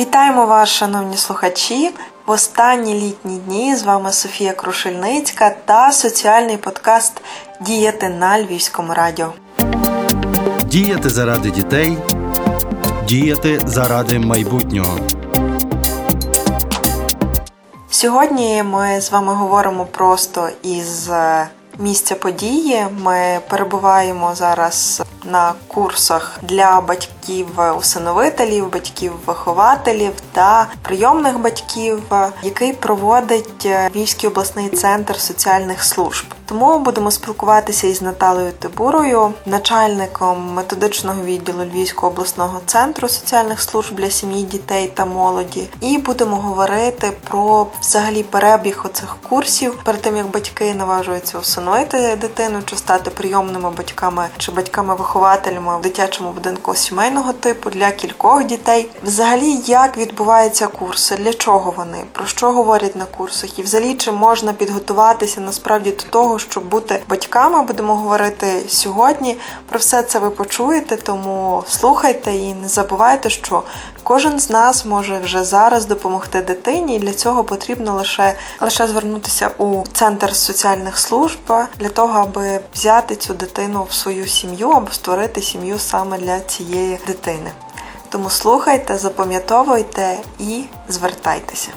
Вітаємо вас, шановні слухачі! В останні літні дні з вами Софія Крушельницька та соціальний подкаст «Діяти» на Львівському радіо. Діяти заради дітей, діяти заради майбутнього. Сьогодні ми з вами говоримо просто із місця події. Ми перебуваємо зараз на курсах для батьків-усиновителів, батьків-вихователів та прийомних батьків, який проводить Львівський обласний центр соціальних служб. Тому будемо спілкуватися із Наталією Тибурою, начальником методичного відділу Львівського обласного центру соціальних служб для сім'ї, дітей та молоді. І будемо говорити про взагалі перебіг оцих курсів, перед тим, як батьки наважуються усиновити дитину, чи стати прийомними батьками, чи батьками-вихователями в дитячому будинку сімейного типу для кількох дітей. Взагалі, як відбуваються курси, для чого вони, про що говорять на курсах, і взагалі, чи можна підготуватися насправді до того, щоб бути батьками, будемо говорити сьогодні. Про все це ви почуєте, тому слухайте і не забувайте, що кожен з нас може вже зараз допомогти дитині, і для цього потрібно лише звернутися у центр соціальних служб для того, аби взяти цю дитину в свою сім'ю або створити сім'ю саме для цієї дитини. Тому слухайте, запам'ятовуйте і звертайтеся.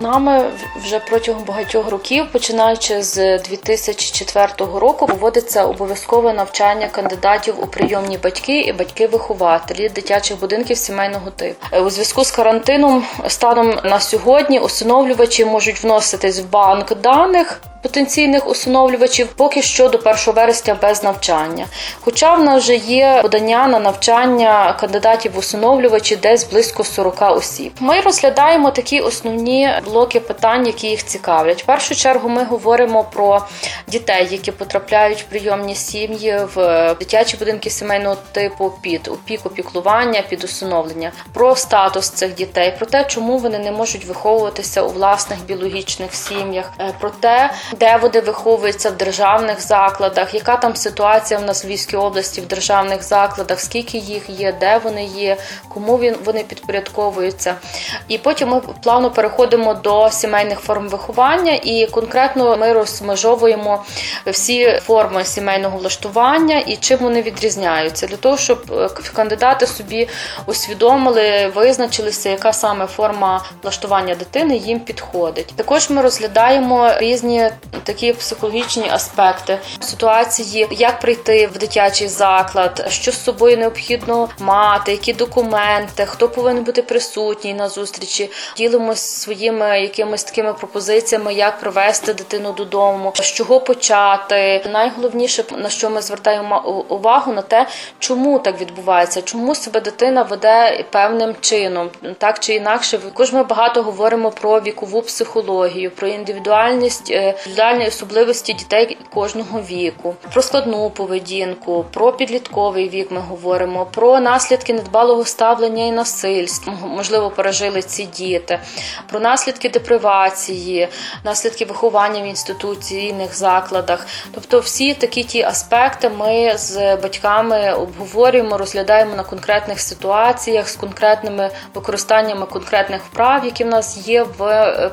Нами вже протягом багатьох років, починаючи з 2004 року, проводиться обов'язкове навчання кандидатів у прийомні батьки і батьки-вихователі дитячих будинків сімейного типу. У зв'язку з карантином станом на сьогодні усиновлювачі можуть вноситись в банк даних потенційних усиновлювачів поки що до 1 вересня без навчання. Хоча в нас вже є подання на навчання кандидатів в усиновлювачі десь близько 40 осіб. Ми розглядаємо такі основні блоки питань, які їх цікавлять. В першу чергу ми говоримо про дітей, які потрапляють в прийомні сім'ї, в дитячі будинки сімейного типу під опіку, піклування, під усиновлення. Про статус цих дітей, про те, чому вони не можуть виховуватися у власних біологічних сім'ях, про те, де вони виховуються в державних закладах, яка там ситуація в нас в Львівській області в державних закладах, скільки їх є, де вони є, кому вони підпорядковуються. І потім ми плавно переходимо до сімейних форм виховання і конкретно ми розмежовуємо всі форми сімейного влаштування і чим вони відрізняються, для того, щоб кандидати собі усвідомили, визначилися, яка саме форма влаштування дитини їм підходить. Також ми розглядаємо різні такі психологічні аспекти ситуації, як прийти в дитячий заклад, що з собою необхідно мати, які документи, хто повинен бути присутній на зустрічі. Ділимось своїми якимись такими пропозиціями, як привезти дитину додому, з чого почати. Найголовніше, на що ми звертаємо увагу, на те, чому так відбувається, чому себе дитина веде певним чином, так чи інакше. Також ми багато говоримо про вікову психологію, про індивідуальність, індивідуальні особливості дітей кожного віку, про складну поведінку, про підлітковий вік ми говоримо, про наслідки недбалого ставлення і насильства, можливо, пережили ці діти, про наслідки депривації, наслідки виховання в інституційних закладах. Тобто всі ті аспекти ми з батьками обговорюємо, розглядаємо на конкретних ситуаціях, з конкретними використаннями конкретних вправ, які в нас є в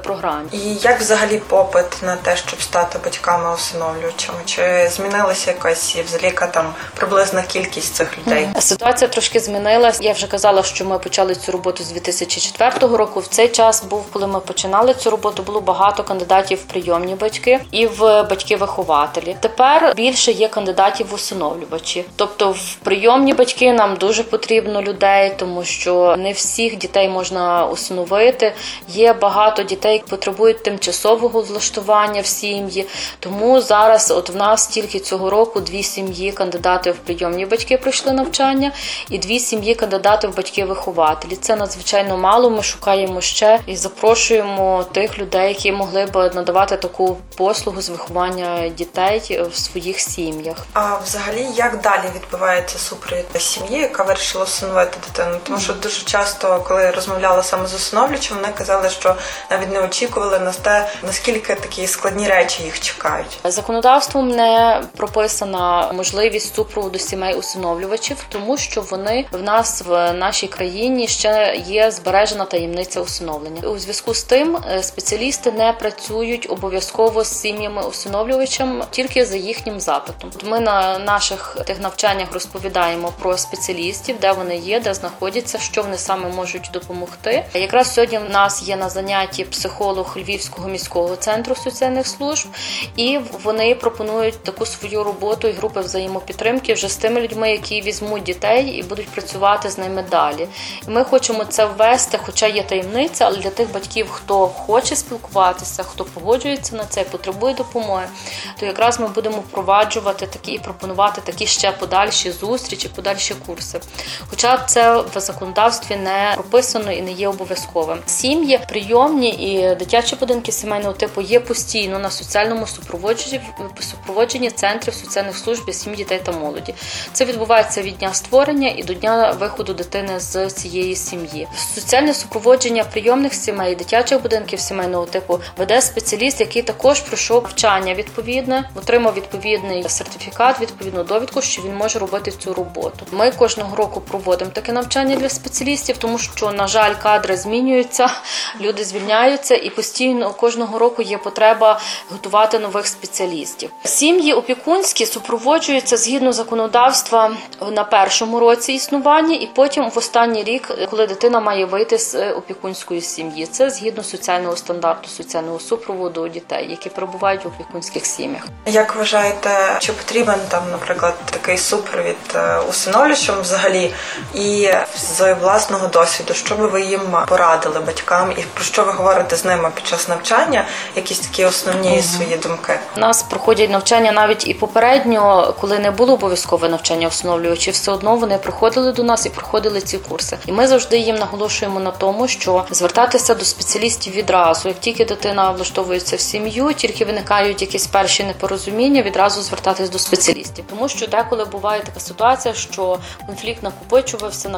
програмі. І як взагалі попит на те, щоб стати батьками-усиновлювачами? Чи змінилася якась взагалі там приблизна кількість цих людей? Ситуація трошки змінилась. Я вже казала, що ми почали цю роботу з 2004 року. В цей час був, коли ми починали цю роботу, було багато кандидатів в прийомні батьки і в батьки-вихователі. Тепер більше є кандидатів в усиновлювачі. Тобто в прийомні батьки нам дуже потрібно людей, тому що не всіх дітей можна усиновити. Є багато дітей, які потребують тимчасового влаштування в сім'ї. Тому зараз в нас тільки цього року 2 сім'ї кандидати в прийомні батьки пройшли навчання і 2 сім'ї кандидати в батьки-вихователі. Це надзвичайно мало, ми шукаємо ще і запрошуємо запрошуємо тих людей, які могли б надавати таку послугу з виховання дітей в своїх сім'ях. А взагалі, як далі відбувається супровід сім'ї, яка вирішила усиновити дитину? Тому що дуже часто, коли я розмовляла саме з усиновлювачем, вони казали, що навіть не очікували на те, наскільки такі складні речі їх чекають. Законодавством не прописана можливість супроводу сімей усиновлювачів, тому що вони в нас, в нашій країні, ще є збережена таємниця усиновлення. У зв'язку з тим спеціалісти не працюють обов'язково з сім'ями-усиновлювачем тільки за їхнім запитом. Ми на наших тих навчаннях розповідаємо про спеціалістів, де вони є, де знаходяться, що вони саме можуть допомогти. Якраз сьогодні в нас є на занятті психолог Львівського міського центру соціальних служб, і вони пропонують таку свою роботу і групи взаємопідтримки вже з тими людьми, які візьмуть дітей і будуть працювати з ними далі. І ми хочемо це ввести, хоча є таємниця, але для тих батьків, хто хоче спілкуватися, хто погоджується на це, потребує допомоги, то якраз ми будемо впроваджувати такі і пропонувати такі ще подальші зустрічі, подальші курси. Хоча це в законодавстві не прописано і не є обов'язковим. Сім'ї прийомні і дитячі будинки сімейного типу є постійно на соціальному супроводженні центрів соціальних служб для сім'ї, дітей та молоді. Це відбувається від дня створення і до дня виходу дитини з цієї сім'ї. Соціальне супроводження прийомних сімей, дитячих будинків сімейного типу веде спеціаліст, який також пройшов навчання відповідне, отримав відповідний сертифікат, відповідну довідку, що він може робити цю роботу. Ми кожного року проводимо таке навчання для спеціалістів, тому що, на жаль, кадри змінюються, люди звільняються і постійно кожного року є потреба готувати нових спеціалістів. Сім'ї опікунські супроводжуються згідно законодавства на першому році існування і потім в останній рік, коли дитина має вийти з опікунської сім'ї. Це згідно соціального стандарту, соціального супроводу дітей, які перебувають в опікунських сім'ях. Як вважаєте, чи потрібен там, наприклад, такий супровід усиновлювачем взагалі і з власного досвіду? Що би ви їм порадили батькам і про що ви говорите з ними під час навчання? Якісь такі основні свої думки? У нас проходять навчання навіть і попередньо, коли не було обов'язкове навчання усиновлювачів, все одно вони приходили до нас і проходили ці курси. І ми завжди їм наголошуємо на тому, що звертатися до спеціалістів відразу. Як тільки дитина влаштовується в сім'ю, тільки виникають якісь перші непорозуміння, відразу звертатись до спеціалістів. Тому що деколи буває така ситуація, що конфлікт накопичувався,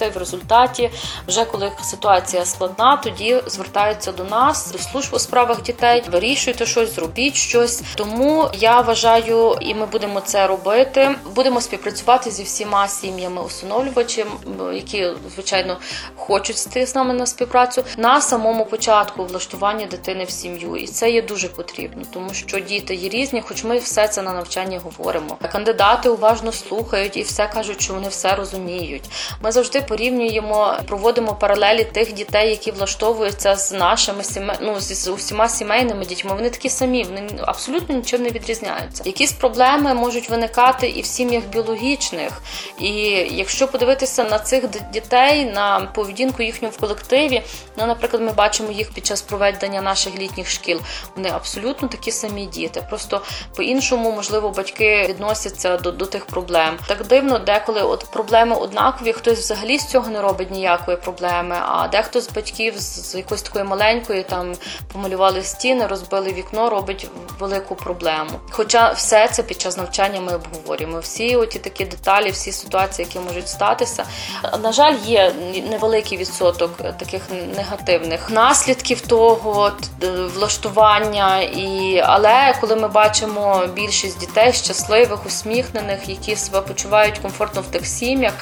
і в результаті вже коли ситуація складна, тоді звертаються до нас, до служб у справах дітей, вирішуйте щось, зробіть щось. Тому я вважаю, і ми будемо це робити, будемо співпрацювати зі всіма сім'ями-усиновлювачами, які, звичайно, хочуть йти з нами на співпрацю, на самому початку влаштування дитини в сім'ю. І це є дуже потрібно, тому що діти є різні, хоч ми все це на навчанні говоримо. Кандидати уважно слухають і все кажуть, що вони все розуміють. Ми завжди порівнюємо, проводимо паралелі тих дітей, які влаштовуються з нашими з усіма сімейними дітьми. Вони такі самі, вони абсолютно нічим не відрізняються. Якісь проблеми можуть виникати і в сім'ях біологічних. І якщо подивитися на цих дітей, на поведінку їхню в колективі, наприклад, ми бачимо їх під час проведення наших літніх шкіл. Вони абсолютно такі самі діти. Просто по-іншому, можливо, батьки відносяться до тих проблем. Так дивно, деколи от проблеми однакові, хтось взагалі з цього не робить ніякої проблеми, а дехто з батьків з якоїсь такої маленької, там помалювали стіни, розбили вікно, робить велику проблему. Хоча все це під час навчання ми обговорюємо. Всі оті такі деталі, всі ситуації, які можуть статися. На жаль, є невеликий відсоток таких негативних наслідків того влаштування. Але коли ми бачимо більшість дітей щасливих, усміхнених, які себе почувають комфортно в тих сім'ях,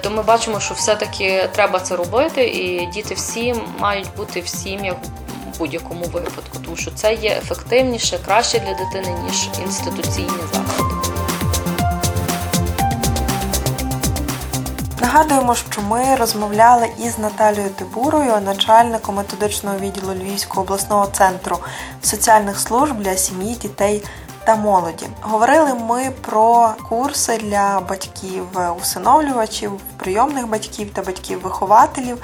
то ми бачимо, що все-таки треба це робити, і діти всі мають бути в сім'ях в будь-якому випадку, тому що це є ефективніше, краще для дитини, ніж інституційні заклади. Нагадуємо, що ми розмовляли із Наталією Тибурою, начальником методичного відділу Львівського обласного центру соціальних служб для сім'ї, дітей та молоді. Говорили ми про курси для батьків-усиновлювачів, прийомних батьків та батьків-вихователів,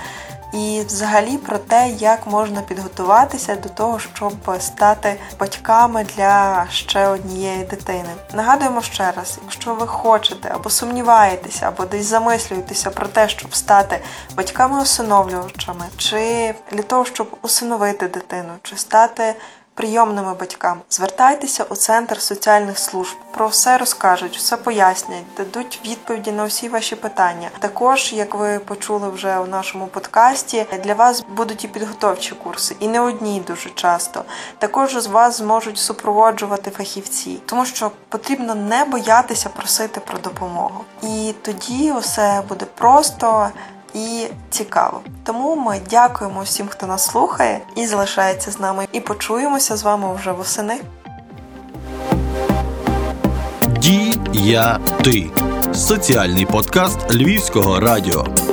і взагалі про те, як можна підготуватися до того, щоб стати батьками для ще однієї дитини. Нагадуємо ще раз, якщо ви хочете або сумніваєтеся, або десь замислюєтеся про те, щоб стати батьками-усиновлювачами, чи для того, щоб усиновити дитину, чи стати прийомними батькам, звертайтеся у Центр соціальних служб. Про все розкажуть, все пояснять, дадуть відповіді на усі ваші питання. Також, як ви почули вже у нашому подкасті, для вас будуть і підготовчі курси, і не одні дуже часто. Також з вас зможуть супроводжувати фахівці, тому що потрібно не боятися просити про допомогу. І тоді усе буде просто і цікаво. Тому ми дякуємо всім, хто нас слухає і залишається з нами. І почуємося з вами вже восени. Діяти. Соціальний подкаст Львівського радіо.